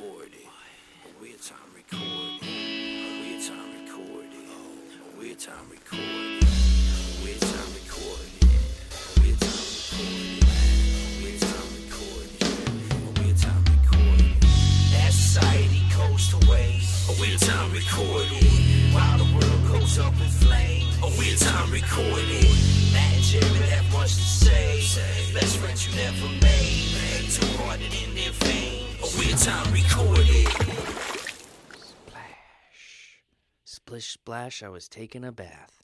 As society goes to waste, a weird time recorded. While the world goes up in flames, a weird time recorded. Matt and Jared have much to say. Best friends you never made, too hard and in their veins, a weird time recorded. Splish splash, I was taking a bath.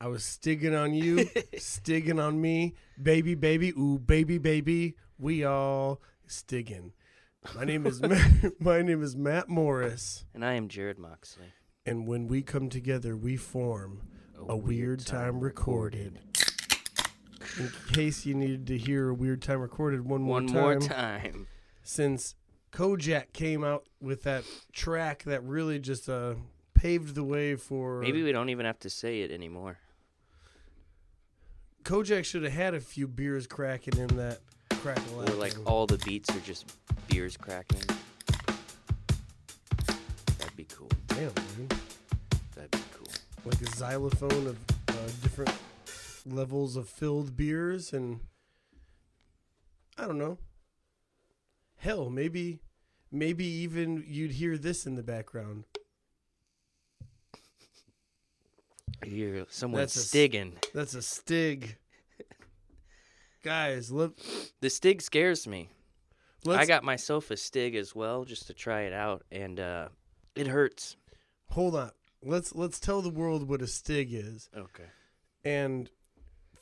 I was stigging on you, stigging on me. Baby, baby, ooh, baby, baby, we all stigging. My name is Matt Morris. And I am Jared Moxley. And when we come together, we form a Weird Time Recorded. In case you needed to hear a Weird Time Recorded one more time. Since Kojak came out with that track that really just paved the way for... Maybe we don't even have to say it anymore. Kojak should have had a few beers cracking in that crackle. Where like all the beats are just beers cracking. That'd be cool. Damn, dude. That'd be cool. Like a xylophone of different levels of filled beers and... I don't know. Hell, maybe even you'd hear this in the background. You're someone stigging. That's a stig. Guys, look. The stig scares me. I got myself a stig as well just to try it out, and it hurts. Hold on. Let's tell the world what a stig is. Okay. And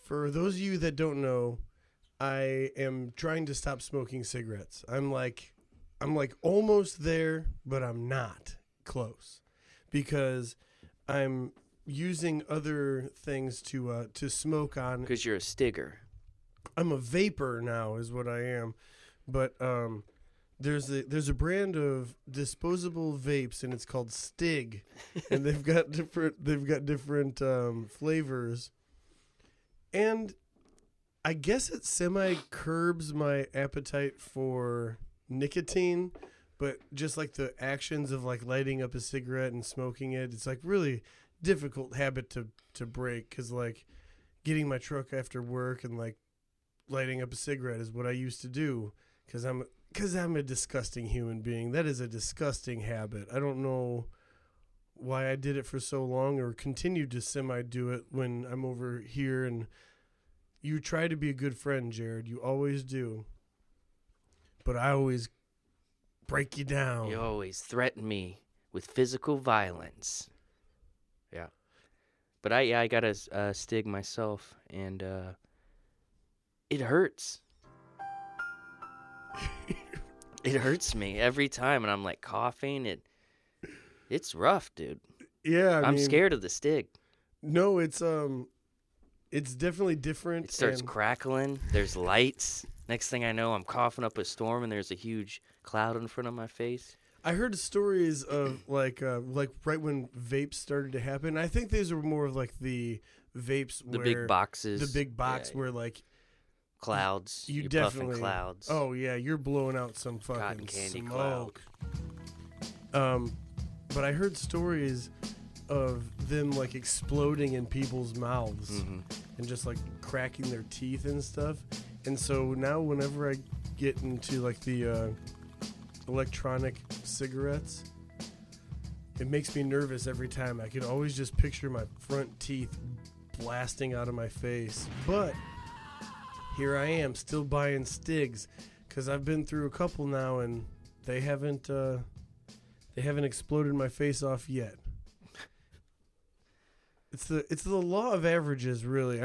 for those of you that don't know, I am trying to stop smoking cigarettes. I'm like almost there, but I'm not close because I'm using other things to smoke on. Because you're a stigger. I'm a vapor now, is what I am. But there's a brand of disposable vapes, and it's called Stig, and they've got different flavors, and I guess it semi-curbs my appetite for nicotine, but just like the actions of like lighting up a cigarette and smoking it, it's like really difficult habit to break because like getting my truck after work and like lighting up a cigarette is what I used to do because I'm a disgusting human being. That is a disgusting habit. I don't know why I did it for so long or continue to semi-do it when I'm over here and... You try to be a good friend, Jared. You always do. But I always break you down. You always threaten me with physical violence. Yeah. But I got a stig myself, and it hurts. It hurts me every time, and I'm, like, coughing. It's rough, dude. Yeah, I'm scared of the stig. No, it's definitely different. It starts crackling. There's lights. Next thing I know, I'm coughing up a storm, and there's a huge cloud in front of my face. I heard stories of like right when vapes started to happen. I think these were more of like the vapes, the big box, where like clouds. You're definitely puffing clouds. Oh yeah, you're blowing out some fucking cotton candy smoke. Cloud. But I heard stories of them like exploding in people's mouths and just like cracking their teeth and stuff. And so now whenever I get into like the electronic cigarettes, it makes me nervous every time. I can always just picture my front teeth blasting out of my face. But here I am still buying Stigs because I've been through a couple now and they haven't exploded my face off yet. It's the law of averages, really.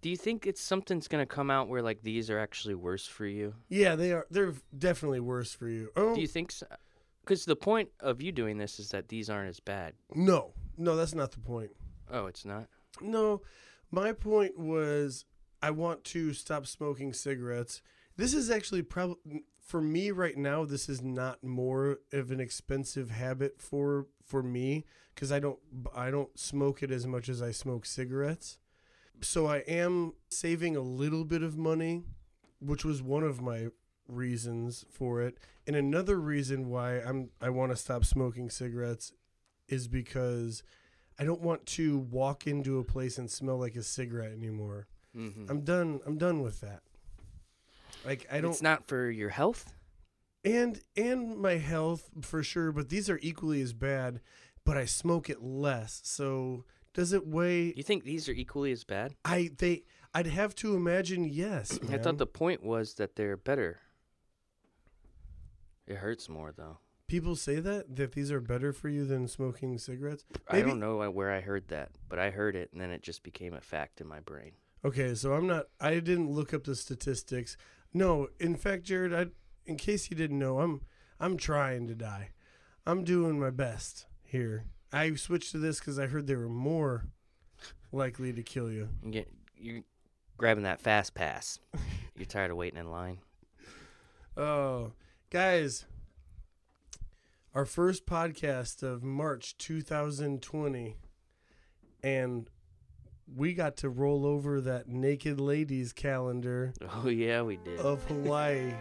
Do you think it's something's gonna come out where like these are actually worse for you? Yeah, they are. They're definitely worse for you. Oh. Do you think so? Because the point of you doing this is that these aren't as bad. No, that's not the point. Oh, it's not? No, my point was I want to stop smoking cigarettes. This is actually probably for me right now. This is not more of an expensive habit for me because I don't smoke it as much as I smoke cigarettes. So I am saving a little bit of money, which was one of my reasons for it. And another reason why I want to stop smoking cigarettes is because I don't want to walk into a place and smell like a cigarette anymore. Mm-hmm. I'm done with that. Like, I don't. It's not for your health. And my health for sure, but these are equally as bad. But I smoke it less, so does it weigh? You think these are equally as bad? I'd have to imagine yes. Man. I thought the point was that they're better. It hurts more though. People say that these are better for you than smoking cigarettes. Maybe. I don't know where I heard that, but I heard it, and then it just became a fact in my brain. Okay, so I didn't look up the statistics. No, in fact, Jared, in case you didn't know, I'm trying to die. I'm doing my best here. I switched to this because I heard they were more likely to kill you. You're grabbing that fast pass. You're tired of waiting in line. Oh, guys, our first podcast of March 2020, and we got to roll over that naked ladies calendar. Oh, yeah, we did. Of Hawaii.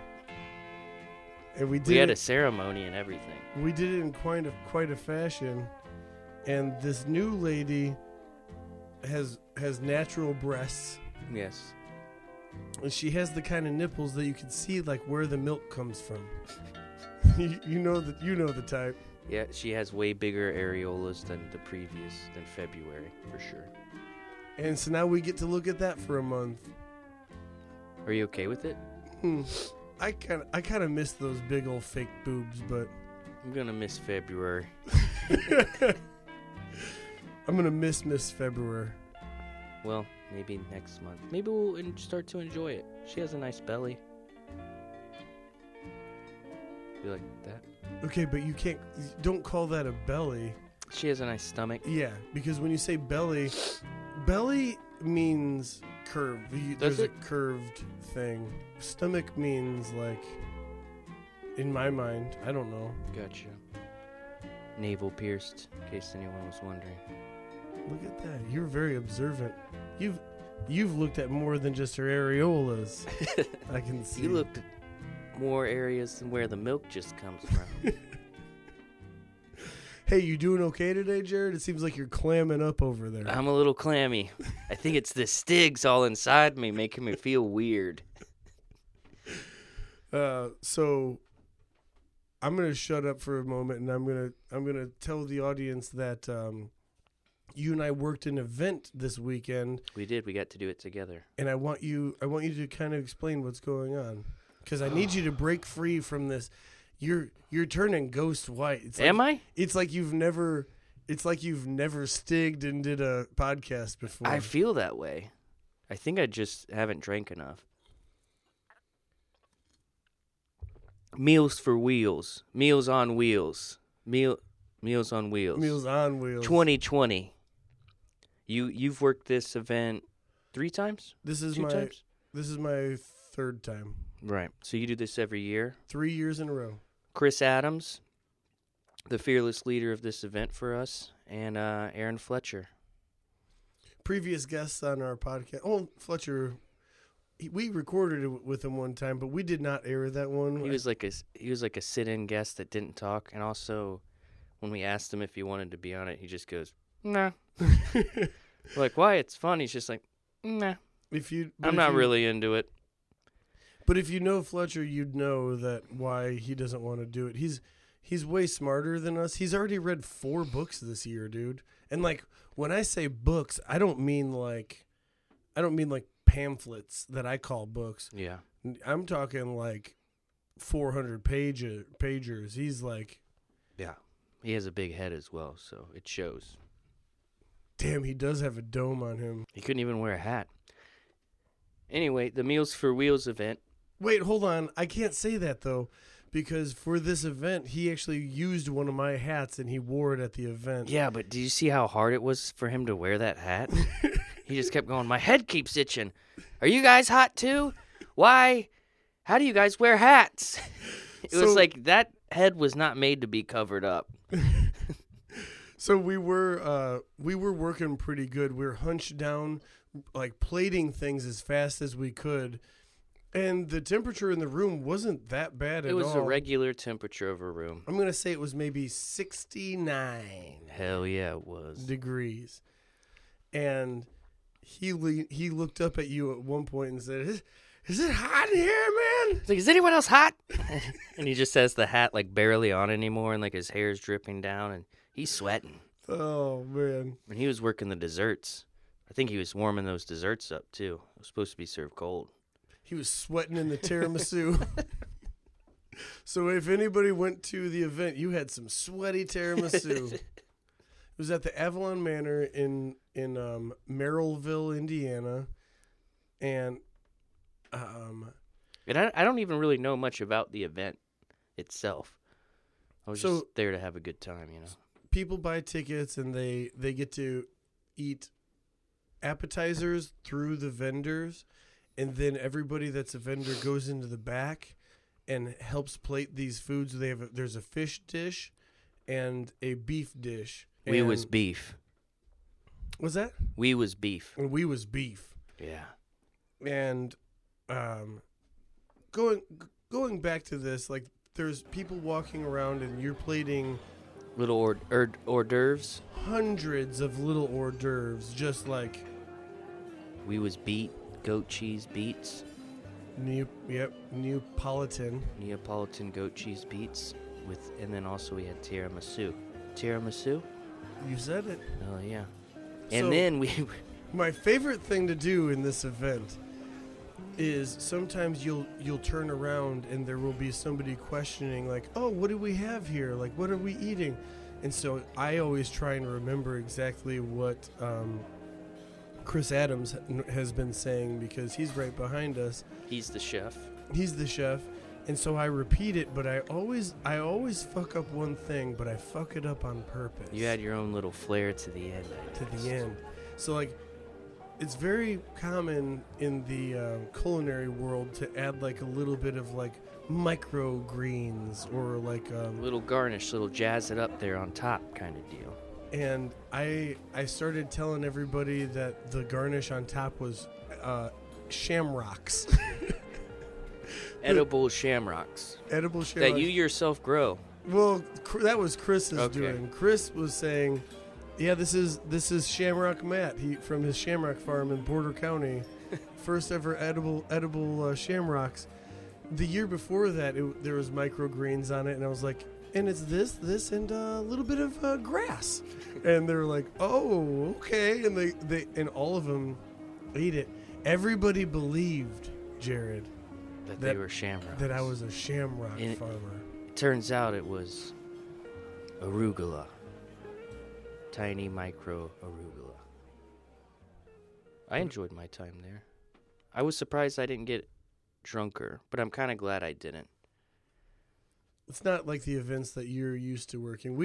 And we had a ceremony and everything. We did it in quite a fashion. And this new lady has natural breasts. Yes. And she has the kind of nipples that you can see like where the milk comes from. you know the type. Yeah, she has way bigger areolas than February, for sure. And so now we get to look at that for a month. Are you okay with it? I kind of miss those big old fake boobs, but I'm gonna miss February. I'm gonna miss February. Well, maybe next month. Maybe we'll start to enjoy it. She has a nice belly. You like that? Okay, but don't call that a belly. She has a nice stomach. Yeah, because when you say belly, belly means curved. There's a curved thing. Stomach means, like, in my mind, I don't know. Gotcha. Navel pierced, in case anyone was wondering. Look at that. You're very observant. You've looked at more than just her areolas. I can see. You looked at more areas than where the milk just comes from. Hey, you doing okay today, Jared? It seems like you're clamming up over there. I'm a little clammy. I think it's the Stigs all inside me making me feel weird. So I'm going to shut up for a moment, and I'm going to tell the audience that you and I worked an event this weekend. We did. We got to do it together. And I want you to kind of explain what's going on, because I need you to break free from this. You're turning ghost white. It's like, am I? It's like you've never stigged and did a podcast before. I feel that way. I think I just haven't drank enough. Meals for Wheels. Meals on Wheels. Meals on Wheels. Meals on Wheels. 2020. You've worked this event 3 times? This is my 3rd time. Right. So you do this every year? 3 years in a row. Chris Adams, the fearless leader of this event for us, and Aaron Fletcher. Previous guests on our podcast. Oh, Fletcher, we recorded it with him one time, but we did not air that one. He was like a sit-in guest that didn't talk, and also when we asked him if he wanted to be on it, he just goes, nah. Like, why? It's fun. He's just like, nah. I'm not really into it. But if you know Fletcher, you'd know that why he doesn't want to do it. He's way smarter than us. He's already read 4 books this year, dude. And like when I say books, I don't mean like pamphlets that I call books. Yeah. I'm talking like 400 pagers. He's like, yeah. He has a big head as well, so it shows. Damn, he does have a dome on him. He couldn't even wear a hat. Anyway, the Meals for Wheels event. Wait, hold on. I can't say that, though, because for this event, he actually used one of my hats, and he wore it at the event. Yeah, but do you see how hard it was for him to wear that hat? He just kept going, my head keeps itching. Are you guys hot, too? Why? How do you guys wear hats? It was like that head was not made to be covered up. So we were working pretty good. We were hunched down, like plating things as fast as we could. And the temperature in the room wasn't that bad at all. It was a regular temperature of a room. I'm going to say it was maybe 69. Hell yeah, it was. Degrees. And he looked up at you at one point and said, is it hot in here, man? He's like, is anyone else hot? And he just has the hat like barely on anymore and like his hair's dripping down and he's sweating. Oh, man. And he was working the desserts. I think he was warming those desserts up, too. It was supposed to be served cold. He was sweating in the tiramisu. So if anybody went to the event, you had some sweaty tiramisu. It was at the Avalon Manor in Merrillville, Indiana. And I don't even really know much about the event itself. I was just there to have a good time, you know. People buy tickets and they get to eat appetizers through the vendors. And then everybody that's a vendor goes into the back and helps plate these foods. They have there's a fish dish and a beef dish. We was beef. What's that? We was beef. And we was beef. Yeah. And going back to this, like there's people walking around and you're plating little hors d'oeuvres. Hundreds of little hors d'oeuvres, just like we was beat. Goat cheese beets. Neapolitan goat cheese beets with, and then also we had tiramisu. Tiramisu? You said it. Oh yeah. And so, then we. My favorite thing to do in this event is sometimes you'll turn around and there will be somebody questioning like, oh, what do we have here? Like, what are we eating? And so I always try and remember exactly what. Chris Adams has been saying because he's right behind us. He's the chef. And so I repeat it, but I always fuck up one thing, but I fuck it up on purpose. You had your own little flair to the end. So like it's very common in the culinary world to add like a little bit of like microgreens or like little garnish, little jazz it up there on top kind of deal. And I started telling everybody that the garnish on top was shamrocks. Edible shamrocks. Edible shamrocks. That you yourself grow. Well, that was Chris's doing. Chris was saying, yeah, this is Shamrock Matt from his shamrock farm in Border County. First ever edible shamrocks. The year before that, there was microgreens on it, and I was like, and it's this, and a little bit of grass. And they're like, oh, okay. And they all of them ate it. Everybody believed, Jared. That they were shamrocks. That I was a shamrock farmer. It turns out it was arugula. Tiny micro arugula. I enjoyed my time there. I was surprised I didn't get drunker, but I'm kind of glad I didn't. It's not like the events that you're used to working.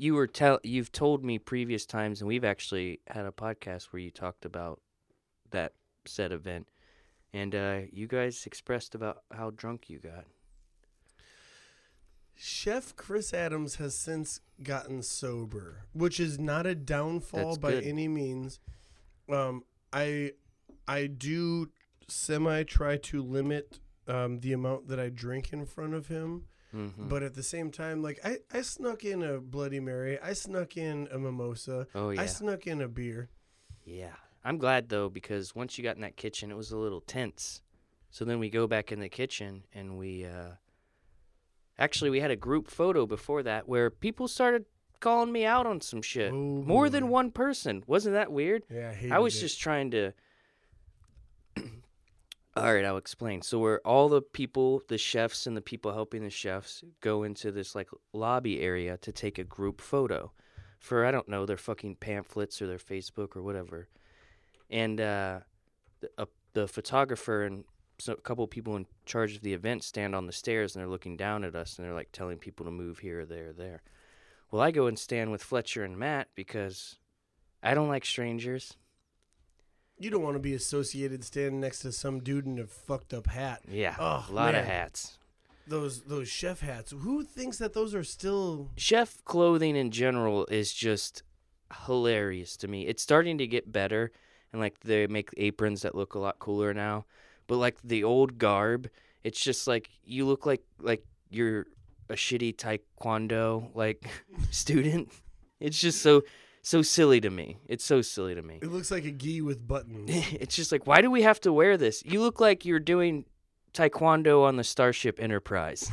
You've told me previous times, and we've actually had a podcast where you talked about that said event, and you guys expressed about how drunk you got. Chef Chris Adams has since gotten sober, which is not a downfall any means. I do semi try to limit. The amount that I drink in front of him. Mm-hmm. But at the same time, like I snuck in a Bloody Mary. I snuck in a mimosa. Oh, yeah. I snuck in a beer. Yeah. I'm glad, though, because once you got in that kitchen, it was a little tense. So then we go back in the kitchen, and we had a group photo before that where people started calling me out on some shit. Ooh. More than one person. Wasn't that weird? Yeah, I was just trying to... All right, I'll explain. So where all the people, the chefs and the people helping the chefs go into this like lobby area to take a group photo for, I don't know, their fucking pamphlets or their Facebook or whatever. And the photographer and a couple of people in charge of the event stand on the stairs and they're looking down at us and they're like telling people to move here, there, there. Well, I go and stand with Fletcher and Matt because I don't like strangers. You don't want to be associated standing next to some dude in a fucked up hat. Yeah, a lot of hats. Those chef hats. Who thinks that those are still... Chef clothing in general is just hilarious to me. It's starting to get better, and like they make aprons that look a lot cooler now. But like the old garb, it's just like you look like you're a shitty taekwondo like student. It's just so silly to me. It's so silly to me. It looks like a gi with buttons. It's just like, why do we have to wear this? You look like you're doing taekwondo on the Starship Enterprise.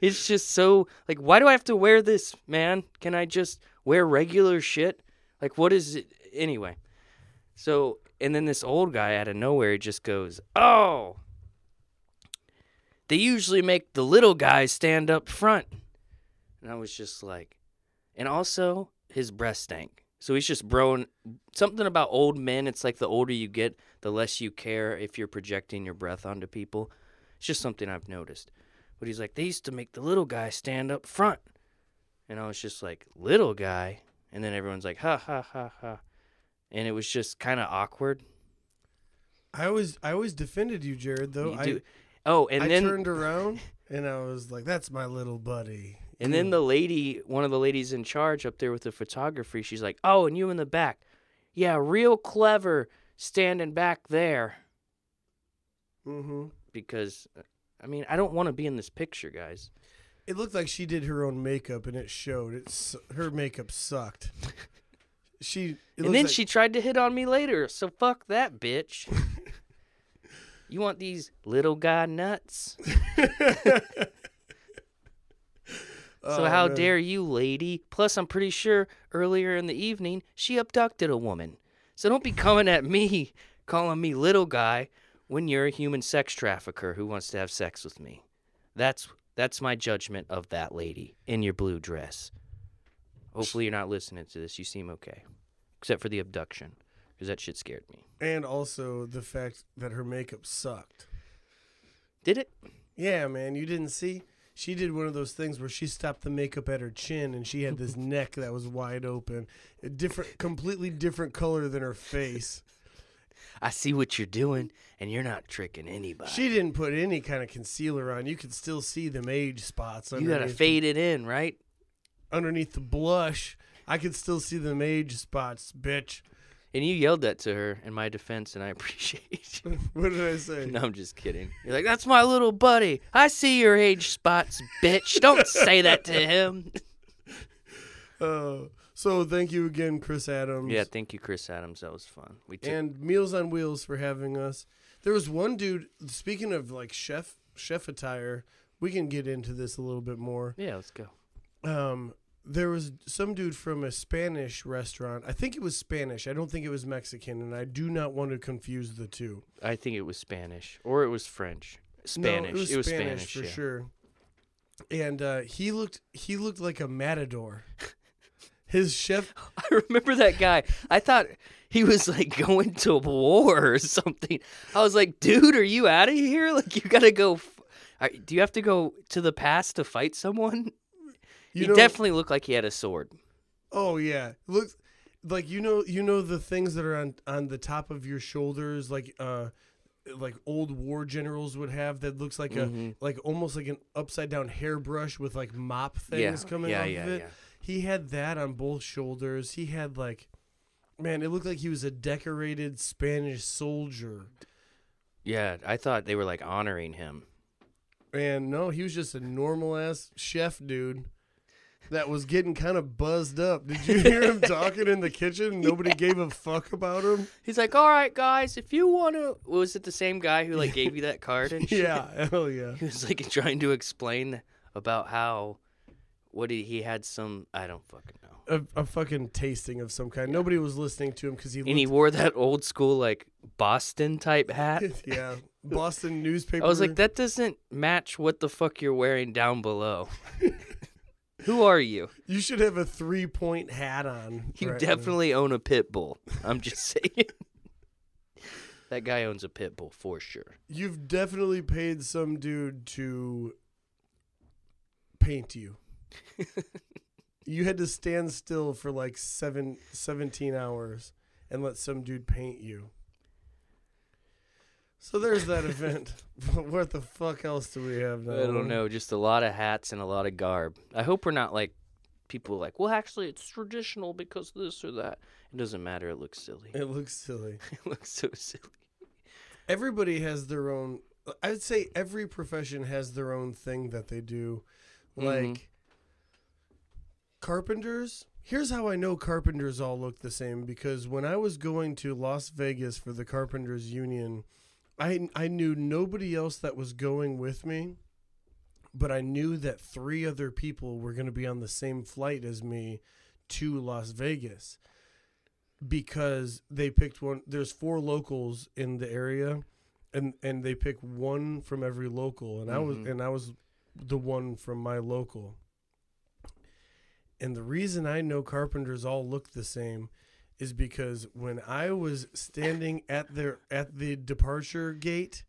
It's just so, like, why do I have to wear this, man? Can I just wear regular shit? Like, what is it? Anyway. So, and then this old guy out of nowhere just goes, oh, they usually make the little guy stand up front. And I was just like, and also his breath stank. So he's just broing something about old men. It's like the older you get, the less you care if you're projecting your breath onto people. It's just something I've noticed. But he's like, they used to make the little guy stand up front. And I was just like, little guy? And then everyone's like, ha, ha, ha, ha. And it was just kind of awkward. I always defended you, Jared, though. I turned around, and I was like, that's my little buddy. And then the lady, one of the ladies in charge up there with the photography, she's like, oh, and you in the back. Yeah, real clever standing back there. Mm-hmm. Because... I mean, I don't want to be in this picture, guys. It looked like she did her own makeup, and it showed. Her makeup sucked. She tried to hit on me later, so fuck that, bitch. You want these little guy nuts? How dare you, lady? Plus, I'm pretty sure earlier in the evening, she abducted a woman. So don't be coming at me, calling me little guy. When you're a human sex trafficker who wants to have sex with me. That's my judgment of that lady in your blue dress. Hopefully you're not listening to this. You seem okay. Except for the abduction, because that shit scared me. And also the fact that her makeup sucked. Did it? Yeah, man. You didn't see? She did one of those things where she stopped the makeup at her chin, and she had this neck that was wide open. Completely different color than her face. I see what you're doing, and you're not tricking anybody. She didn't put any kind of concealer on. You could still see them age spots. You got to fade it in, right? Underneath the blush, I could still see them age spots, bitch. And you yelled that to her in my defense, and I appreciate you. What did I say? No, I'm just kidding. You're like, that's my little buddy. I see your age spots, bitch. Don't say that to him. So thank you again, Chris Adams. Yeah, thank you, Chris Adams. That was fun. And Meals on Wheels for having us. There was one dude, speaking of like chef attire, we can get into this a little bit more. Yeah, let's go. There was some dude from a Spanish restaurant. I think it was Spanish. I don't think it was Mexican, and I do not want to confuse the two. I think it was Spanish, or it was French. Spanish. No, it was Spanish for sure. And he looked like a matador. His chef... I remember that guy. I thought he was, like, going to war or something. I was like, dude, are you out of here? Like, you got to go... Do you have to go to the past to fight someone? He definitely looked like he had a sword. Oh, yeah. Looks like, you know the things that are on the top of your shoulders, like old war generals would have, that looks like a like almost like an upside-down hairbrush with, like, mop things coming off of it. Yeah. He had that on both shoulders. He had, like, man, it looked like he was a decorated Spanish soldier. Yeah, I thought they were, like, honoring him. And no, he was just a normal-ass chef dude that was getting kind of buzzed up. Did you hear him talking in the kitchen? Nobody gave a fuck about him. He's like, all right, guys, if you want to... Was it the same guy who, like, gave you that card and shit? Yeah, hell yeah. He was, like, trying to explain about how... What did he had some? I don't fucking know. A fucking tasting of some kind. Yeah. Nobody was listening to him because he wore that old school like Boston type hat. Yeah, Boston newspaper. I was like, that doesn't match what the fuck you're wearing down below. Who are you? You should have a 3-point hat on. You definitely own a pit bull. I'm just saying. That guy owns a pit bull for sure. You've definitely paid some dude to paint you. You had to stand still for like 17 hours and let some dude paint you. So there's that event. What the fuck else do we have now? I don't know. Just a lot of hats and a lot of garb. I hope we're not like people like, well, actually, it's traditional because this or that. It doesn't matter. It looks silly. It looks silly. It looks so silly. Everybody has their own. I'd say every profession has their own thing that they do. Like carpenters. Here's how I know carpenters all look the same, because when I was going to Las Vegas for the Carpenters Union, I knew nobody else that was going with me, but I knew that 3 other people were going to be on the same flight as me to Las Vegas, because they picked one. There's 4 locals in the area, and they pick one from every local, and I was the one from my local. And the reason I know carpenters all look the same is because when I was standing at the departure gate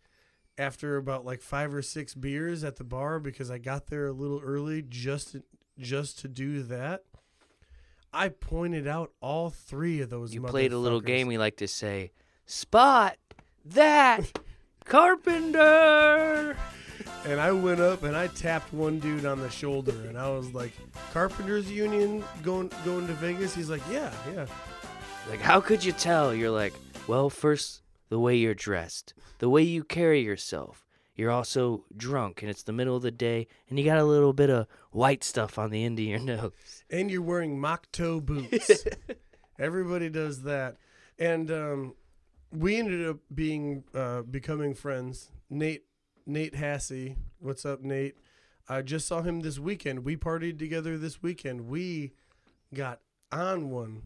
after about like 5 or 6 beers at the bar, because I got there a little early just to do that, I pointed out all 3 of those motherfuckers. You played a little game we like to say, spot that carpenter. And I went up and I tapped one dude on the shoulder, and I was like, Carpenters Union going to Vegas? He's like, yeah. Like, how could you tell? You're like, well, first, the way you're dressed, the way you carry yourself. You're also drunk, and it's the middle of the day, and you got a little bit of white stuff on the end of your nose. And you're wearing mock toe boots. Everybody does that. And we ended up becoming friends. Nate Hasse. What's up, Nate? I just saw him this weekend. We partied together this weekend. We got on one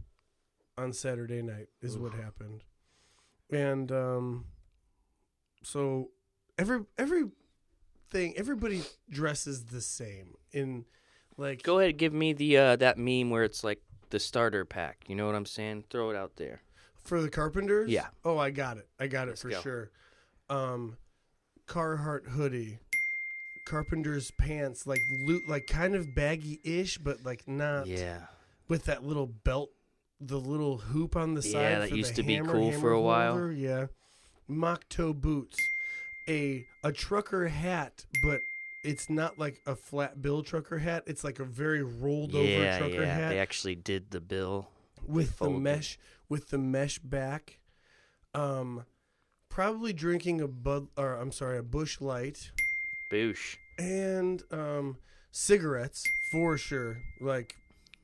on Saturday night is what happened. And so everybody dresses the same. In like, go ahead and give me the that meme where it's like the starter pack. You know what I'm saying? Throw it out there. For the carpenters? Yeah. Oh, I got it. Let's go. Carhartt hoodie, carpenter's pants, like loot, like kind of baggy-ish, but like not. Yeah. With that little belt, the little hoop on the side. Yeah, that used to be cool for a while. Yeah. Mock toe boots, a trucker hat, but it's not like a flat bill trucker hat. It's like a very rolled over trucker hat. They actually did the bill with the mesh, back. Probably drinking a Busch Light. Busch. And cigarettes, for sure. Like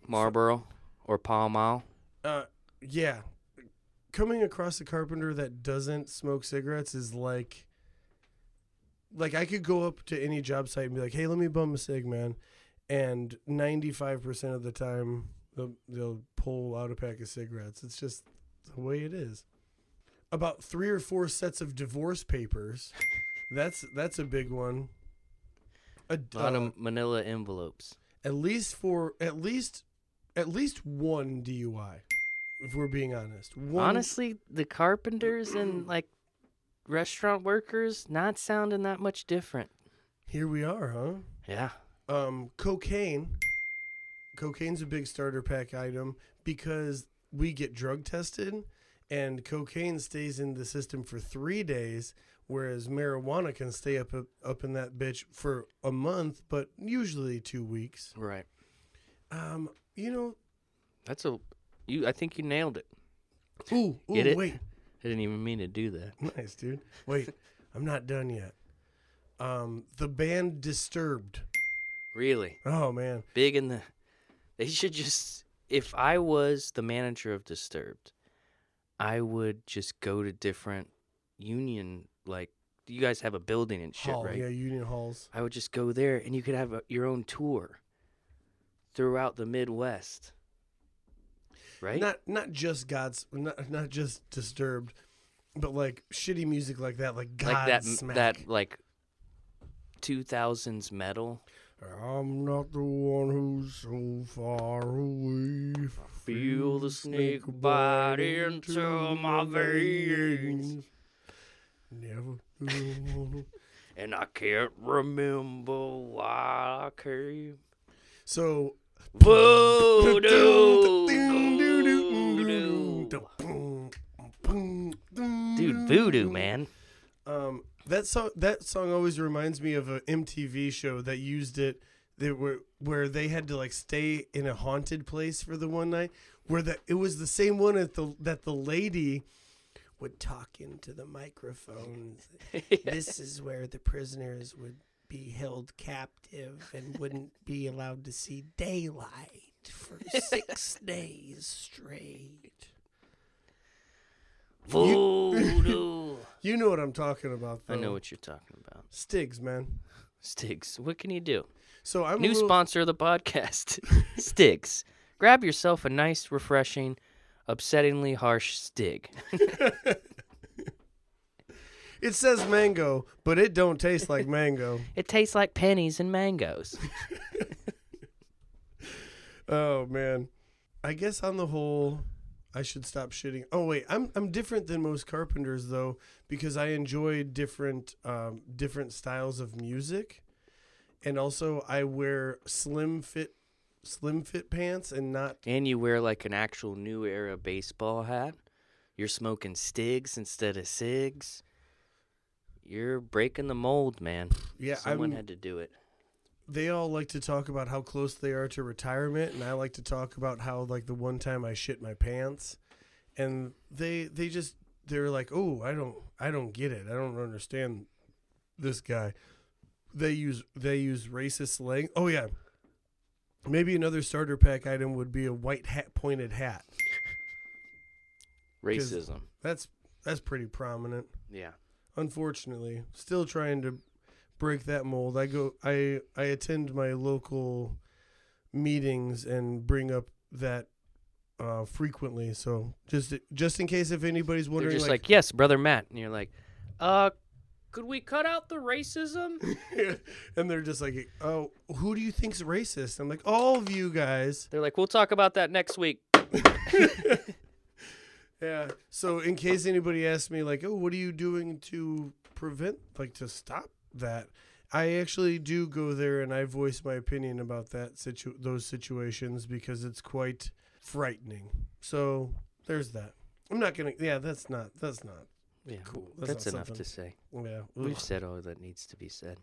Marlboro or Pall Mall. Yeah. Coming across a carpenter that doesn't smoke cigarettes is like I could go up to any job site and be like, hey, let me bum a cig, man. And 95% of the time, they'll pull out a pack of cigarettes. It's just the way it is. About 3 or 4 sets of divorce papers. That's a big one. A lot of manila envelopes. At least one DUI, if we're being honest. Honestly, the carpenters and like restaurant workers not sounding that much different. Here we are, huh? Yeah. Cocaine. Cocaine's a big starter pack item because we get drug tested. And cocaine stays in the system for 3 days, whereas marijuana can stay up in that bitch for a month, but usually 2 weeks. Right. You know, that's I think you nailed it. Ooh, get it? Wait. I didn't even mean to do that. Nice, dude. Wait, I'm not done yet. The band Disturbed. Really? Oh man. Big in the. They should just. If I was the manager of Disturbed, I would just go to different union, like, you guys have a building and shit, right? Yeah, union halls. I would just go there, and you could have your own tour throughout the Midwest, right? Not just Disturbed, but like shitty music like that, like Godsmack, that like 2000s metal. I'm not the one who's so far away. Feel the snake bite into my veins. Never do. And I can't remember why I came. So, voodoo. Dude, voodoo, man. That song always reminds me of an MTV show that used it where they had to like stay in a haunted place for the one night, where it was the same one that the lady would talk into the microphone. Yeah. This is where the prisoners would be held captive and wouldn't be allowed to see daylight for 6 days straight. Voodoo. You know what I'm talking about, though. I know what you're talking about. Stig's, man. Stig's. What can you do? So I'm sponsor of the podcast. Stig's. Grab yourself a nice, refreshing, upsettingly harsh Stig. It says mango, but it don't taste like mango. It tastes like pennies and mangoes. Oh man. I guess on the whole I should stop shitting. Oh wait, I'm different than most carpenters though, because I enjoy different styles of music, and also I wear slim fit pants and not. And you wear like an actual new era baseball hat. You're smoking Stigs instead of cigs. You're breaking the mold, man. Yeah, someone had to do it. They all like to talk about how close they are to retirement, and I like to talk about how, like, the one time I shit my pants, and they're like, "Oh, I don't get it. I don't understand this guy." They use racist slang. Oh yeah, maybe another starter pack item would be a white hat, pointed hat. Racism. That's pretty prominent. Yeah. Unfortunately, still trying to break that mold. I attend my local meetings and bring up that frequently. So just in case if anybody's wondering, they're just like, yes, Brother Matt, and you're like, could we cut out the racism? And they're just like, oh, who do you think's racist? I'm like, all of you guys. They're like, we'll talk about that next week. Yeah. So in case anybody asks me, like, oh, what are you doing to prevent, like, to stop that? I actually do go there and I voice my opinion about that those situations, because it's quite frightening. So there's that. I'm not gonna. Yeah, that's not. Yeah. Cool. That's enough to say. Yeah. We've said all that needs to be said.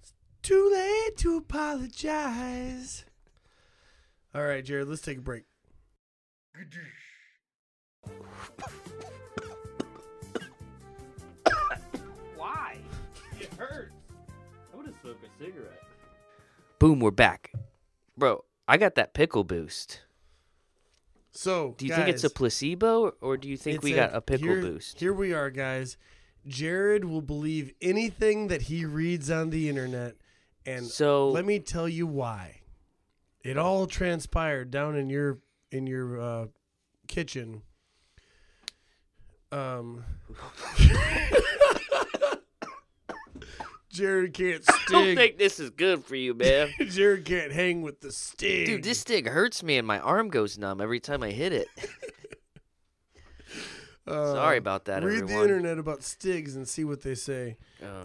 It's too late to apologize. All right, Jared. Let's take a break. Why? It hurts. I would have smoked a cigarette. Boom, we're back. Bro, I got that pickle boost. So, do you think it's a placebo, or do you think we got a pickle boost? Here we are, guys. Jared will believe anything that he reads on the internet, and so, let me tell you why. It all transpired down in your kitchen. Jared can't Stig. I don't think this is good for you, man. Jared can't hang with the Stig. Dude, this Stig hurts me and my arm goes numb every time I hit it. Sorry about that, read everyone. Read the internet about Stigs and see what they say. Oh,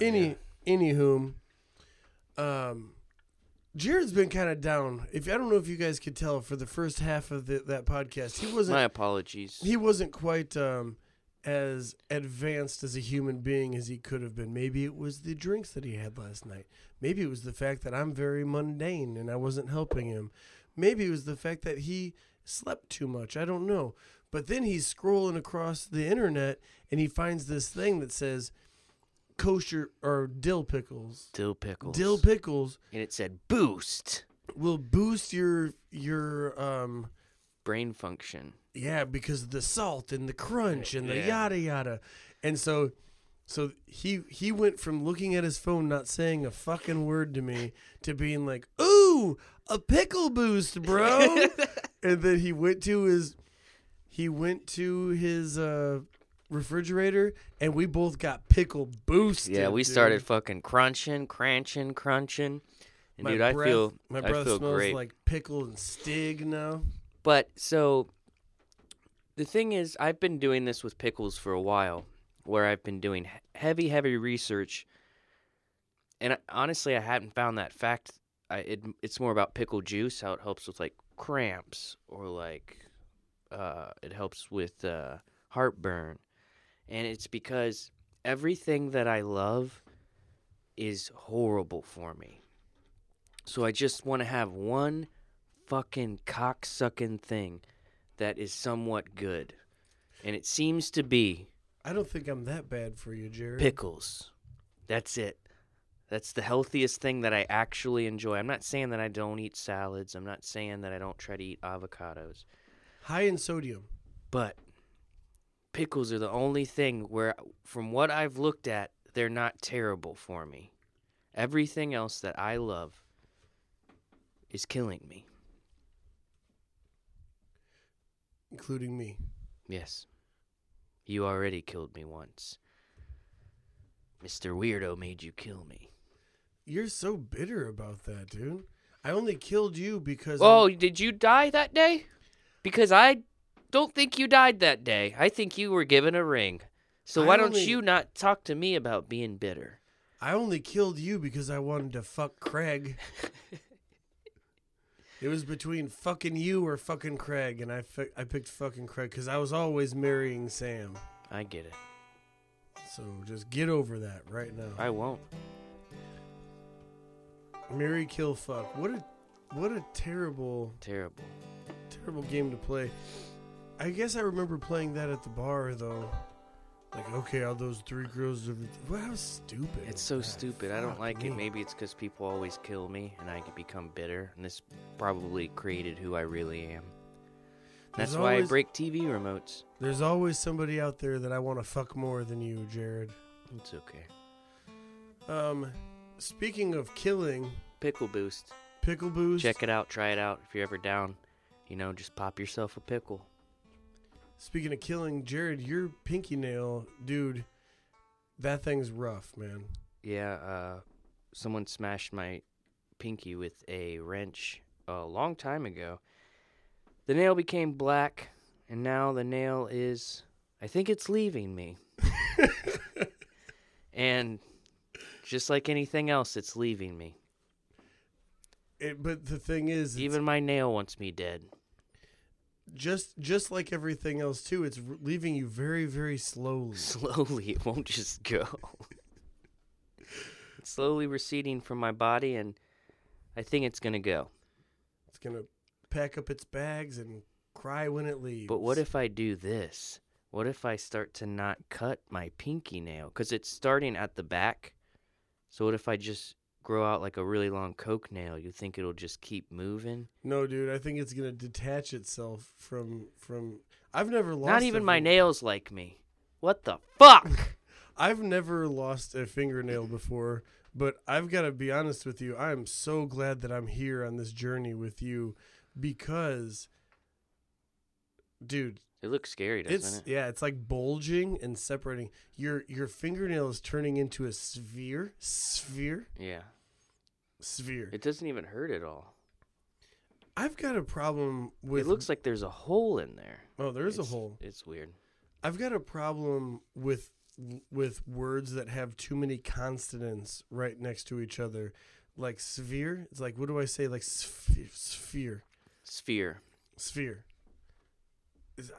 Anywhom. Jared's been kind of down. I don't know if you guys could tell for the first half of that podcast, he wasn't. My apologies. He wasn't quite as advanced as a human being as he could have been. Maybe it was the drinks that he had last night. Maybe it was the fact that I'm very mundane and I wasn't helping him. Maybe it was the fact that he slept too much. I don't know. But then he's scrolling across the internet and he finds this thing that says, kosher or dill pickles, and it said boost will boost your brain function. Yeah, because of the salt and the crunch and the yada yada. And so he went from looking at his phone, not saying a fucking word to me, to being like, "Ooh, a pickle boost, bro!" And then he went to his refrigerator, and we both got pickle boosted. Yeah, we started fucking crunching. And my dude, my breath smells great. Like pickle and Stig now. But so the thing is, I've been doing this with pickles for a while, where I've been doing heavy research, and honestly, I hadn't found that fact. It's more about pickle juice, how it helps with like cramps, or like it helps with heartburn. And it's because everything that I love is horrible for me. So I just want to have one fucking cock-sucking thing that is somewhat good. And it seems to be... I don't think I'm that bad for you, Jared. Pickles. That's it. That's the healthiest thing that I actually enjoy. I'm not saying that I don't eat salads. I'm not saying that I don't try to eat avocados. High in sodium. But pickles are the only thing where, from what I've looked at, they're not terrible for me. Everything else that I love is killing me. Including me. Yes. You already killed me once. Mr. Weirdo made you kill me. You're so bitter about that, dude. I only killed you because... Oh, did you die that day? Because I don't think you died that day. I think you were given a ring. So why don't you not talk to me about being bitter? I only killed you because I wanted to fuck Craig. It was between fucking you or fucking Craig, and I picked fucking Craig because I was always marrying Sam. I get it. So just get over that right now. I won't. Marry, kill, fuck. What a terrible game to play. I guess I remember playing that at the bar though. Like, okay, all those three girls. Well, how stupid. It's so stupid. I don't like it. Maybe it's because people always kill me and I become bitter. And this probably created who I really am. That's why I break TV remotes. There's always somebody out there that I want to fuck more than you, Jared. It's okay. Speaking of killing... Pickle Boost. Pickle Boost. Check it out. Try it out. If you're ever down, you know, just pop yourself a pickle. Speaking of killing, Jared, your pinky nail, dude, that thing's rough, man. Yeah, someone smashed my pinky with a wrench a long time ago. The nail became black, and now the nail is, I think it's leaving me. And just like anything else, it's leaving me. But the thing is... Even my nail wants me dead. Just like everything else, too, it's leaving you very, very slowly. Slowly. It won't just go. It's slowly receding from my body, and I think it's going to go. It's going to... pack up its bags and cry when it leaves. But what if I do this? What if I start to not cut my pinky nail? Because it's starting at the back. So what if I just grow out like a really long coke nail? You think it'll just keep moving? No, dude. I think it's going to detach itself from... I've never lost... Not even my nails like me. What the fuck? I've never lost a fingernail before, but I've got to be honest with you. I am so glad that I'm here on this journey with you. Because, dude, it looks scary, doesn't it? Yeah, it's like bulging and separating. Your fingernail is turning into a sphere. Sphere? Yeah. Sphere. It doesn't even hurt at all. I've got a problem with... It looks like there's a hole in there. Oh, there's a hole. It's weird. I've got a problem with words that have too many consonants right next to each other. Like sphere? It's like, what do I say? Like sphere. Sphere.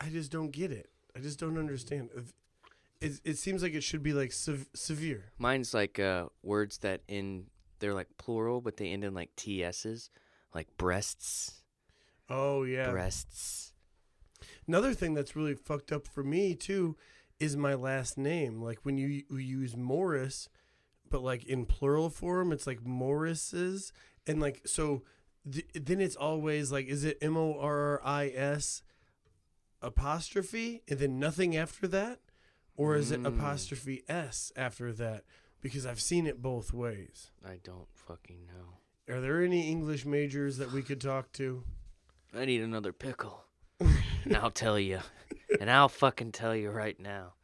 I just don't get it. I just don't understand. It seems like it should be like severe. Mine's like words that end, they're like plural, but they end in like TSs, like breasts. Oh, yeah. Breasts. Another thing that's really fucked up for me, too, is my last name. Like when you use Morris, but like in plural form, it's like Morris's. And like, so... Then it's always like, is it Morris apostrophe and then nothing after that? Or is it apostrophe S after that? Because I've seen it both ways. I don't fucking know. Are there any English majors that we could talk to? I need another pickle. And I'll tell you. And I'll fucking tell you right now.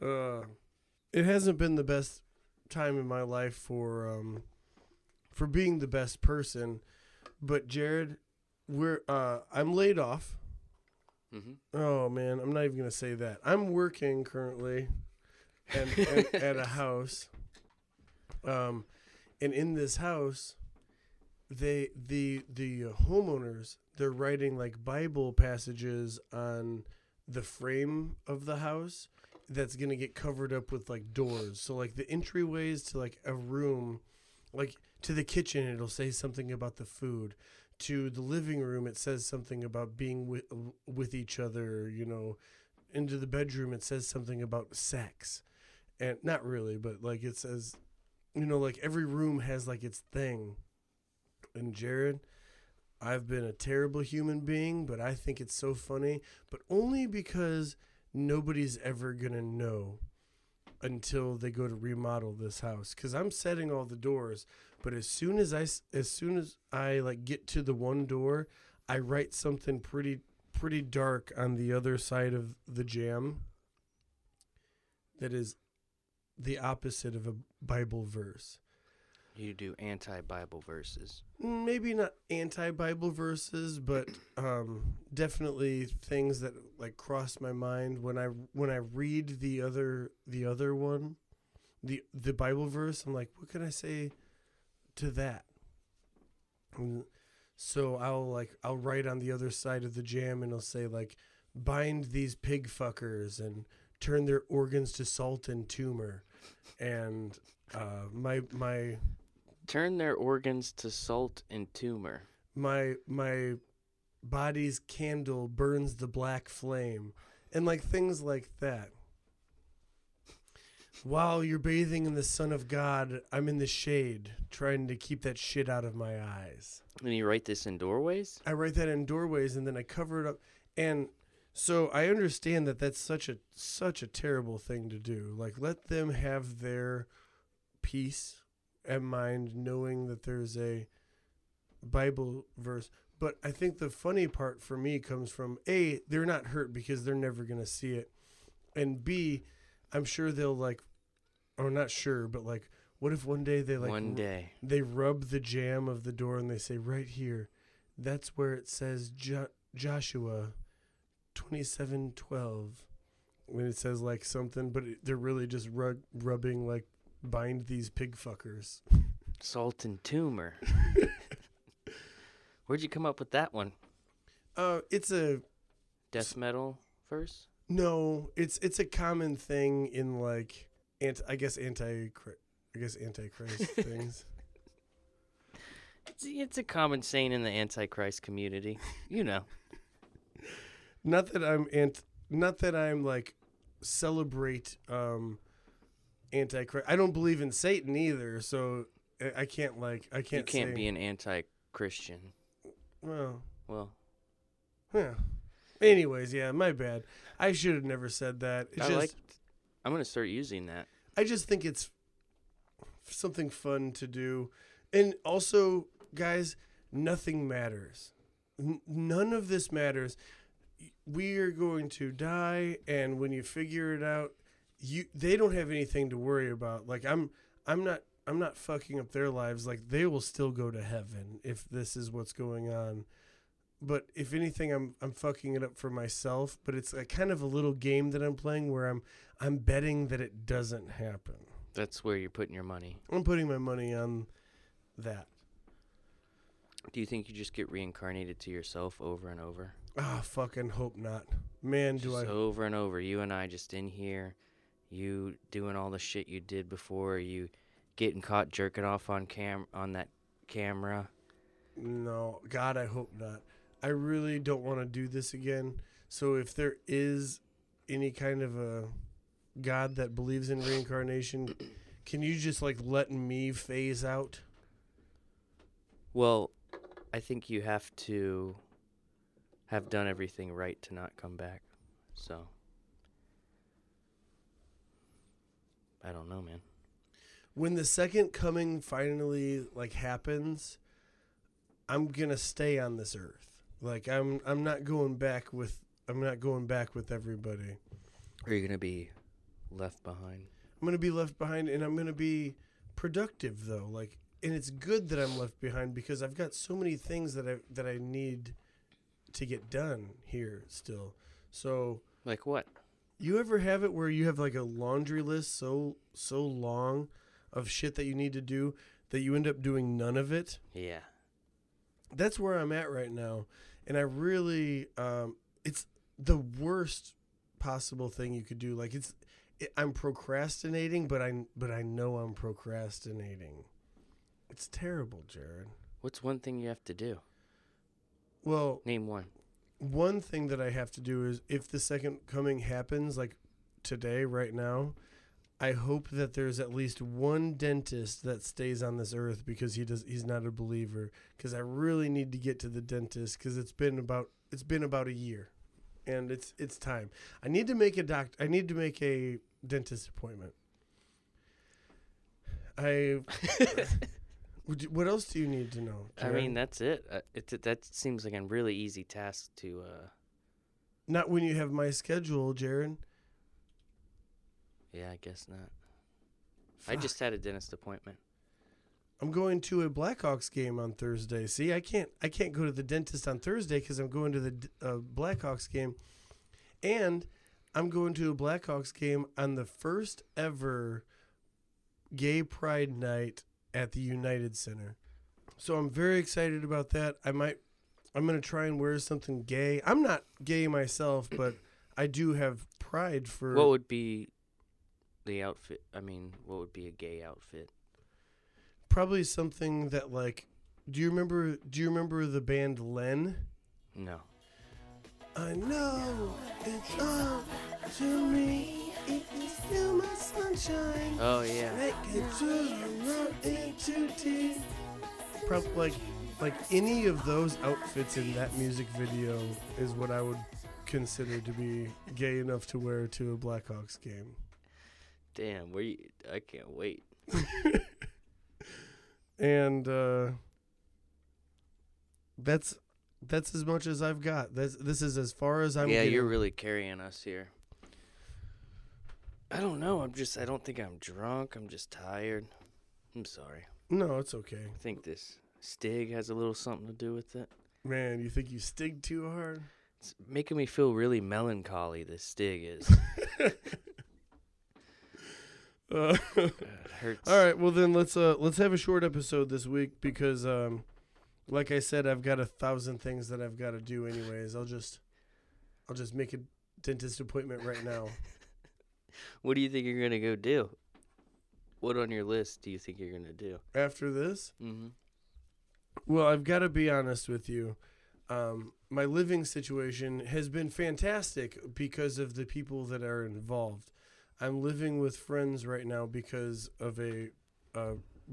It hasn't been the best time in my life for being the best person. But Jared, I'm laid off. Mm-hmm. Oh man, I'm not even gonna say that. I'm working currently, and at a house. And in this house, the homeowners, they're writing like Bible passages on the frame of the house that's gonna get covered up with like doors. So like the entryways to like a room. like to the kitchen, it'll say something about the food. To the living room, it says something about being with each other, you know. Into the bedroom, it says something about sex. And not really, but like it says, you know, like every room has like its thing. And Jared, I've been a terrible human being, but I think it's so funny. But only because nobody's ever going to know until they go to remodel this house. Because I'm setting all the doors, but as soon as I like get to the one door, I write something pretty dark on the other side of the jam that is the opposite of a Bible verse. You do anti-Bible verses. Maybe not anti-Bible verses, but definitely things that like cross my mind when I read the other one, the Bible verse. I'm like, what can I say to that? And so I'll write on the other side of the jam, and I'll say like, bind these pig fuckers and turn their organs to salt and tumor, and my turn their organs to salt and tumor. My body's candle burns the black flame, and like things like that. While you're bathing in the Son of God, I'm in the shade trying to keep that shit out of my eyes. And you write this in doorways? I write that in doorways, and then I cover it up. And so I understand that that's such a terrible thing to do. Like, let them have their peace at mind, knowing that there's a Bible verse. But I think the funny part for me comes from, A, they're not hurt because they're never going to see it. And B, I'm sure they'll like, or not sure, but like, what if one day they like, they rub the jam of the door and they say, right here, that's where it says Joshua 27:12. When it says like something, but they're really just rubbing like, bind these pig fuckers. Salt and tumor. Where'd you come up with that one? It's a death metal verse? No, it's a common thing in like anti-Christ things. It's a common saying in the anti-Christ community, you know. Not that I'm like celebrate anti-Christ. I don't believe in Satan either, so I can't like I can't. You can't say, be an anti-Christian. Well. Yeah. Anyways, yeah, my bad. I should have never said that. I'm gonna start using that. I just think it's something fun to do, and also, guys, nothing matters. None of this matters. We are going to die, and when you figure it out, they don't have anything to worry about. Like I'm not fucking up their lives. Like they will still go to heaven if this is what's going on. But if anything, I'm fucking it up for myself. But it's a kind of a little game that I'm playing where I'm betting that it doesn't happen. That's where you're putting your money. I'm putting my money on that. Do you think you just get reincarnated to yourself over and over? Ah, fucking hope not. Man, do I. Over and over. You and I just in here. You doing all the shit you did before. You getting caught jerking off on that camera. No. God, I hope not. I really don't want to do this again. So if there is any kind of a God that believes in reincarnation, can you just like let me phase out? Well, I think you have to have done everything right to not come back. So I don't know, man. When the second coming finally like happens, I'm going to stay on this earth. Like I'm not going back with everybody. Are you going to be left behind? I'm going to be left behind, and I'm going to be productive though. Like, and it's good that I'm left behind because I've got so many things that I need to get done here still. So like what? You ever have it where you have like a laundry list so long of shit that you need to do that you end up doing none of it? Yeah. That's where I'm at right now. And I really, it's the worst possible thing you could do. Like I'm procrastinating, but I know I'm procrastinating. It's terrible, Jared. What's one thing you have to do? Well, name one. One thing that I have to do is if the second coming happens, like today, right now, I hope that there's at least one dentist that stays on this earth because he's not a believer. Because I really need to get to the dentist because it's been about a year, and it's time. I need to make a dentist appointment. What else do you need to know? Karen? I mean, that's it. That seems like a really easy task to. Not when you have my schedule, Jared. Yeah, I guess not. Fuck. I just had a dentist appointment. I'm going to a Blackhawks game on Thursday. See, I can't go to the dentist on Thursday because I'm going to the Blackhawks game, and I'm going to a Blackhawks game on the first ever Gay Pride Night at the United Center. So I'm very excited about that. I'm going to try and wear something gay. I'm not gay myself, but I do have pride for. What would be the outfit? I mean, what would be a gay outfit? Probably something that, like, do you remember the band Len? No. I know it's up to me. It is still my sunshine. Oh, yeah. Probably, like any of those outfits in that music video is what I would consider to be gay enough to wear to a Blackhawks game. Damn, I can't wait. And that's as much as I've got. This is as far as I'm getting. Yeah, you're really carrying us here. I don't know. I don't think I'm drunk. I'm just tired. I'm sorry. No, it's okay. I think this Stig has a little something to do with it. Man, you think you Stig too hard? It's making me feel really melancholy, this Stig is. It hurts. All right, well then let's have a short episode this week because like I said, I've got 1,000 things that I've got to do anyways. I'll just make a dentist appointment right now. What do you think you're going to go do? What on your list do you think you're going to do? After this? Mm-hmm. Well, I've got to be honest with you. My living situation has been fantastic because of the people that are involved. I'm living with friends right now because of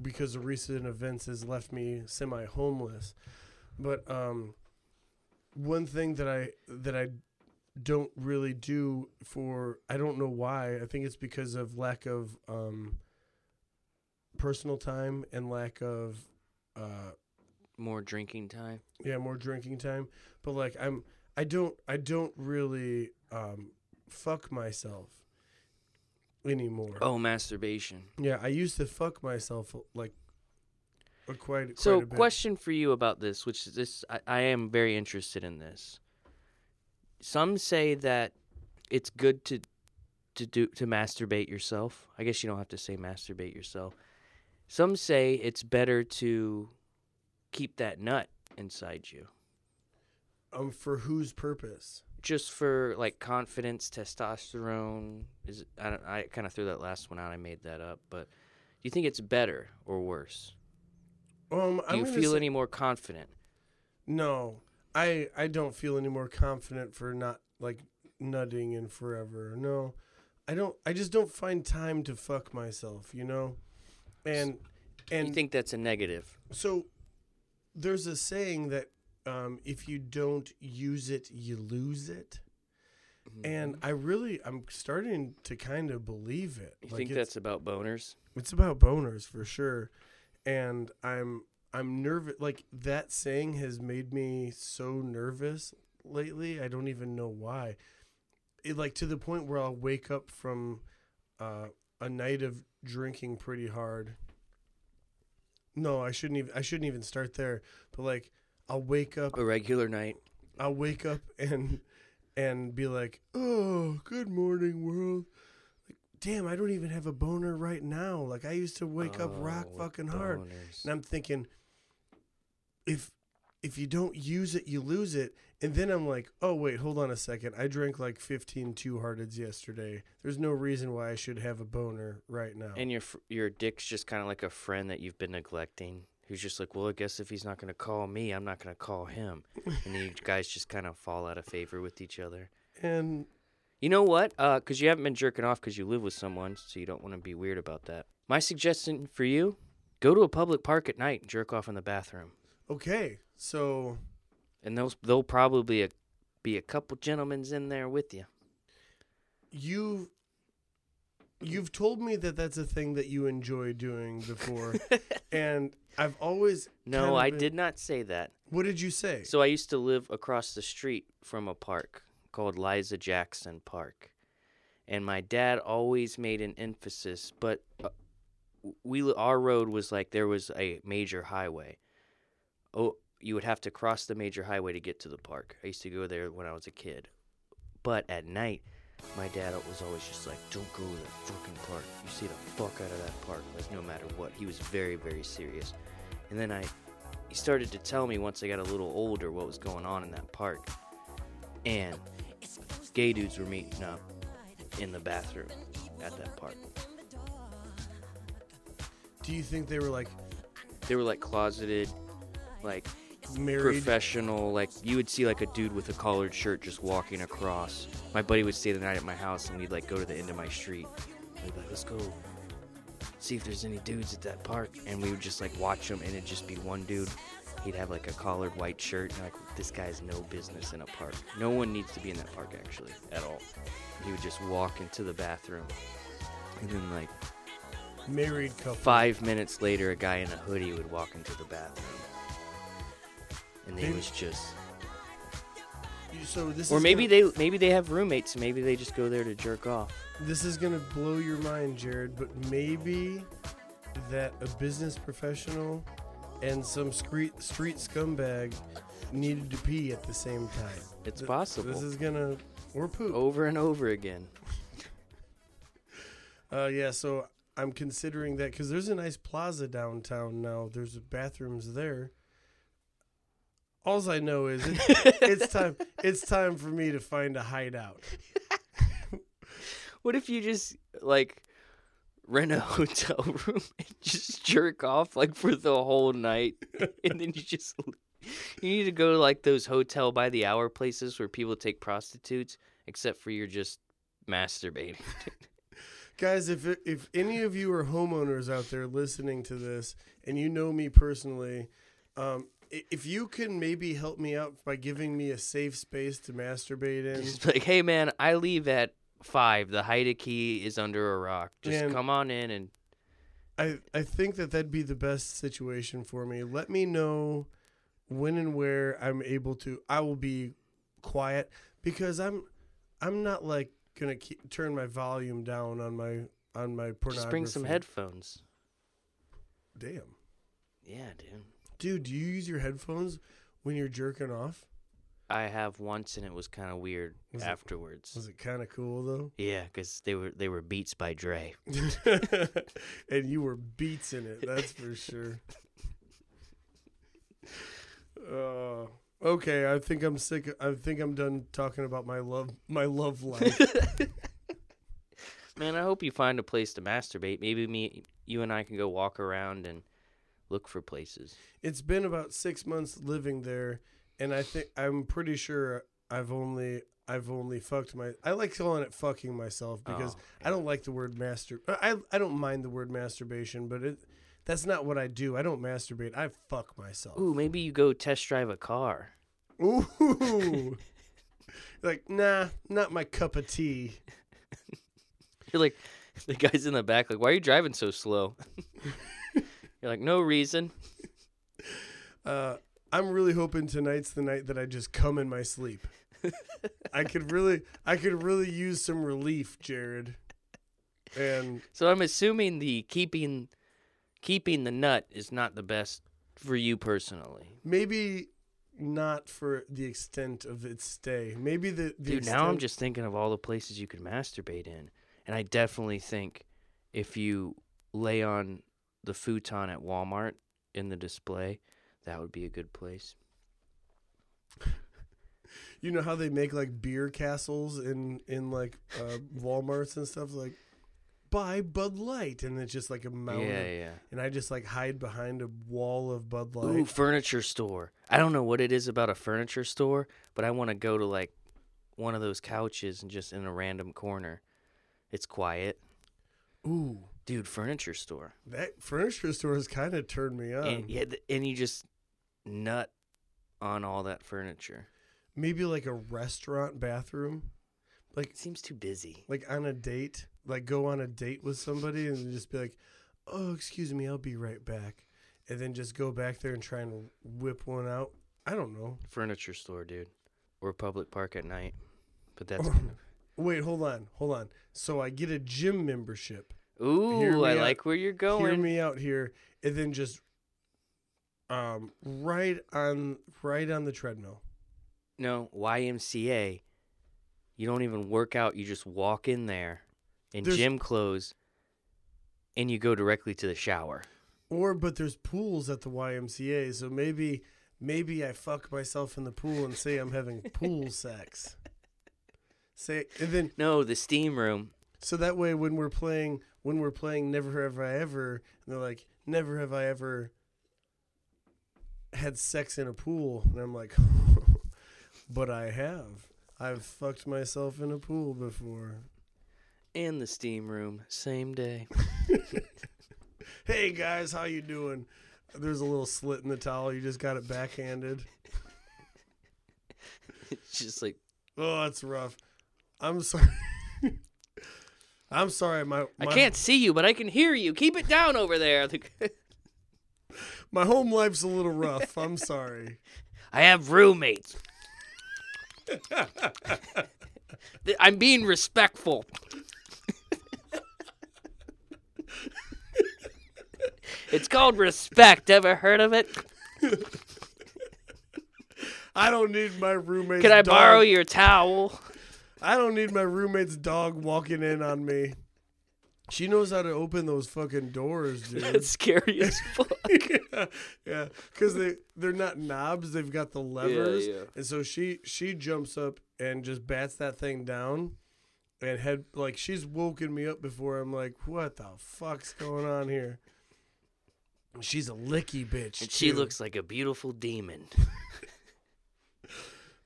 recent events has left me semi-homeless. But one thing that I don't really do for, I don't know why. I think it's because of lack of personal time and lack of more drinking time. Yeah, more drinking time. But like I don't really fuck myself anymore. Oh, masturbation. Yeah, I used to fuck myself like quite. So, a bit. Question for you about this, which is this I am very interested in this. Some say that it's good to masturbate yourself. I guess you don't have to say masturbate yourself. Some say it's better to keep that nut inside you. For whose purpose? Just for like confidence, testosterone. I kind of threw that last one out. I made that up, but do you think it's better or worse? Do you feel any more confident? No. I don't feel any more confident for not like nutting in forever. No, I don't. I just don't find time to fuck myself, you know? And you think that's a negative? So there's a saying that if you don't use it, you lose it. Mm-hmm. And I'm starting to kind of believe it. You think that's about boners? It's about boners for sure. And I'm nervous. Like, that saying has made me so nervous lately. I don't even know why. It, like, to the point where I'll wake up from a night of drinking pretty hard. No, I shouldn't even start there. But like, I'll wake up a regular night. I'll wake up and be like, "Oh, good morning, world." Damn, I don't even have a boner right now. Like, I used to wake up rock fucking hard. And I'm thinking, if if you don't use it, you lose it. And then I'm like, oh, wait, hold on a second. I drank like 15 two-hearteds yesterday. There's no reason why I should have a boner right now. And your dick's just kind of like a friend that you've been neglecting who's just like, well, I guess if he's not going to call me, I'm not going to call him. And you guys just kind of fall out of favor with each other. And you know what? Because you haven't been jerking off because you live with someone, so you don't want to be weird about that. My suggestion for you, go to a public park at night and jerk off in the bathroom. Okay, so... And there'll probably be a couple gentlemen's in there with you. You've told me that that's a thing that you enjoy doing before, and I've always... No, I did not say that. What did you say? So I used to live across the street from a park called Liza Jackson Park, and my dad always made an emphasis, but our road was like there was a major highway. Oh, you would have to cross the major highway to get to the park. I used to go there when I was a kid. But at night, my dad was always just like, don't go to that fucking park. You see the fuck out of that park, like no matter what. He was very, very serious. And then he started to tell me once I got a little older what was going on in that park. And gay dudes were meeting up in the bathroom at that park. Do you think they were like closeted, like married, professional? Like you would see like a dude with a collared shirt just walking across. My buddy would stay the night at my house, and we'd like go to the end of my street. We'd be like, let's go see if there's any dudes at that park, and we would just like watch them, and it'd just be one dude. He'd have like a collared white shirt, and like this guy's no business in a park. No one needs to be in that park actually at all. He would just walk into the bathroom, and then like married couple. 5 minutes later, a guy in a hoodie would walk into the bathroom. And they was just... So this or is maybe gonna... they have roommates. Maybe they just go there to jerk off. This is going to blow your mind, Jared, but maybe that a business professional and some street scumbag needed to pee at the same time. It's possible. This is going to... Or poop. Over and over again. Yeah, so... I'm considering that because there's a nice plaza downtown now. There's bathrooms there. All I know is it's time for me to find a hideout. What if you just like rent a hotel room and just jerk off like for the whole night, and then you just you need to go to like those hotel by the hour places where people take prostitutes, except for you're just masturbating. Guys, if any of you are homeowners out there listening to this, and you know me personally, if you can maybe help me out by giving me a safe space to masturbate in. Just like, hey, man, I leave at 5. The Haida Key is under a rock. Just come on in. And I think that'd be the best situation for me. Let me know when and where I'm able to. I will be quiet because I'm not like. Gonna turn my volume down on my pornography. Just bring some headphones. Damn. Yeah, dude. Dude, do you use your headphones when you're jerking off? I have once, and it was kind of weird afterwards. Was it kind of cool though? Yeah, because they were Beats by Dre, and you were beats in it. That's for sure. Okay, I think I'm sick. I think I'm done talking about my love life. Man, I hope you find a place to masturbate. Maybe you and I can go walk around and look for places. It's been about 6 months living there, and I'm pretty sure I've only fucked my. I like calling it fucking myself because I don't like the word I don't mind the word masturbation, but it. That's not what I do. I don't masturbate. I fuck myself. Ooh, maybe you go test drive a car. Ooh. Like, nah, not my cup of tea. You're like, the guy's in the back, like, why are you driving so slow? You're like, no reason. I'm really hoping tonight's the night that I just come in my sleep. I could really use some relief, Jared. And so I'm assuming the Keeping the nut is not the best for you personally. Maybe not for the extent of its stay. Maybe the Dude, now I'm just thinking of all the places you could masturbate in. And I definitely think if you lay on the futon at Walmart in the display, that would be a good place. you know how they make like beer castles in like Walmarts and stuff, like buy Bud Light, and it's just like a mountain. Yeah, yeah. And I just like hide behind a wall of Bud Light. Ooh, furniture store. I don't know what it is about a furniture store, but I want to go to like one of those couches and just in a random corner. It's quiet. Ooh. Dude, furniture store. That furniture store has kind of turned me on. And you just nut on all that furniture. Maybe like a restaurant bathroom. Like, it seems too busy. Like on a date. Like go on a date with somebody and just be like, oh, excuse me, I'll be right back. And then just go back there and try and whip one out. I don't know. Furniture store, dude. Or public park at night. But that's kind of... Wait, hold on. So I get a gym membership. Ooh, I like where you're going. Hear me out here. And then just right on the treadmill. No, YMCA. You don't even work out. You just walk in there in gym clothes and you go directly to the shower. But there's pools at the YMCA, so maybe I fuck myself in the pool and say I'm having pool sex. The steam room. So that way, when we're playing Never Have I Ever, and they're like, never have I ever had sex in a pool. And I'm like, but I have. I've fucked myself in a pool before. And the steam room, same day. Hey, guys, how you doing? There's a little slit in the towel. You just got it backhanded. It's just like... Oh, that's rough. I'm sorry. I'm sorry, I can't see you, but I can hear you. Keep it down over there. My home life's a little rough. I'm sorry. I have roommates. I'm being respectful. It's called respect. Ever heard of it? I don't need my roommate's Can I borrow your towel? I don't need my roommate's dog walking in on me. She knows how to open those fucking doors, dude. That's scary as fuck. Yeah, because they're not knobs. They've got the levers. Yeah. And so she jumps up and just bats that thing down. And she's woken me up before. I'm like, what the fuck's going on here? She's a licky bitch, and she looks like a beautiful demon.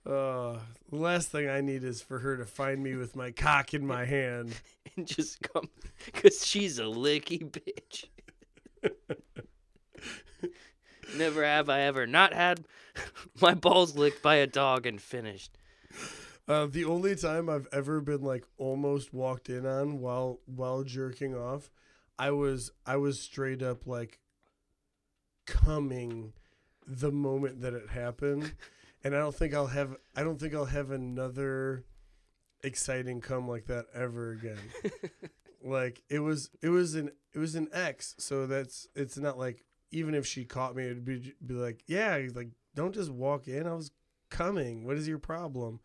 The last thing I need is for her to find me with my cock in my hand. And just come, because she's a licky bitch. Never have I ever not had my balls licked by a dog and finished. The only time I've ever been like almost walked in on while jerking off, I was straight up like coming the moment that it happened. And I don't think I'll have another exciting cum like that ever again. Like it was an ex, so it's not like even if she caught me, it'd be like, yeah, like don't just walk in. I was coming. What is your problem?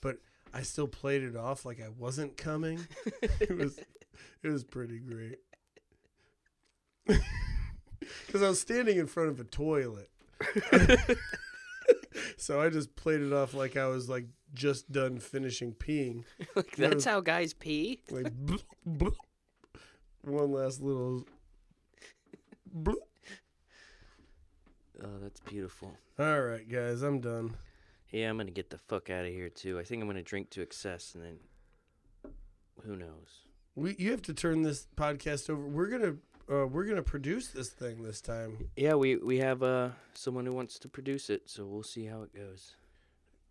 But I still played it off like I wasn't coming. It was pretty great. Because I was standing in front of a toilet. So I just played it off like I was like just done finishing peeing. Like that's how guys pee. Like bloop, bloop. One last little. Bloop. Oh, that's beautiful. All right, guys, I'm done. Yeah, I'm gonna get the fuck out of here too. I think I'm gonna drink to excess, and then who knows? You have to turn this podcast over. We're gonna produce this thing this time. Yeah, we have someone who wants to produce it, so we'll see how it goes.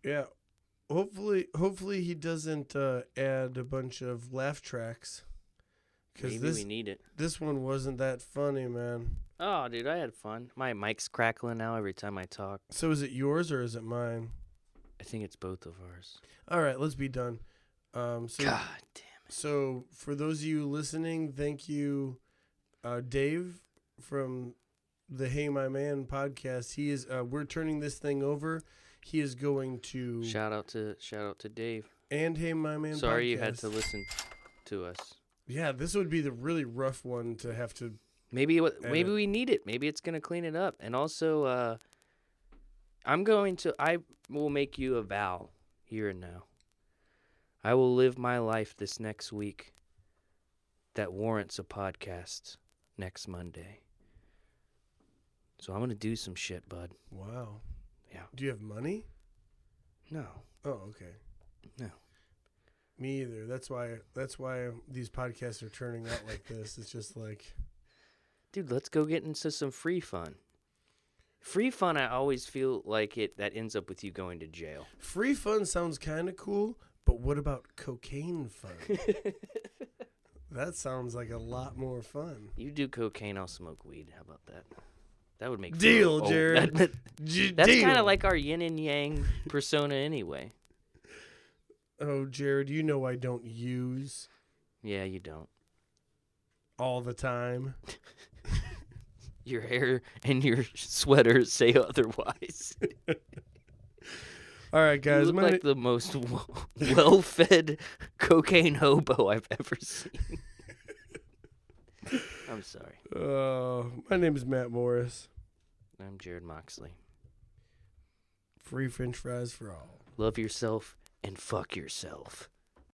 Yeah, hopefully he doesn't add a bunch of laugh tracks. Maybe we need it. This one wasn't that funny, man. Oh, dude, I had fun. My mic's crackling now every time I talk. So is it yours or is it mine? I think it's both of ours. All right, let's be done. God damn it. So for those of you listening, thank you. Dave from the Hey My Man podcast. He is. We're turning this thing over. He is going to shout out to Dave and Hey My Man. Sorry, podcast. You had to listen to us. Yeah, this would be the really rough one to have to. Maybe we need it. Maybe it's gonna clean it up. And also, I will make you a vow here and now. I will live my life this next week that warrants a podcast next Monday. So I'm going to do some shit, bud. Wow. Yeah. Do you have money? No. Oh, okay. No. Me either. That's why these podcasts are turning out like this. It's just like... Dude, let's go get into some free fun. Free fun, I always feel like that ends up with you going to jail. Free fun sounds kind of cool, but what about cocaine fun? That sounds like a lot more fun. You do cocaine, I'll smoke weed. How about that? That would make... Deal, Jared. That's kind of like our yin and yang persona anyway. Oh, Jared, you know I don't use... Yeah, you don't. All the time. Your hair and your sweater say otherwise. All right, guys. You look like the most well-fed cocaine hobo I've ever seen. I'm sorry. My name is Matt Morris. I'm Jared Moxley. Free French fries for all. Love yourself and fuck yourself.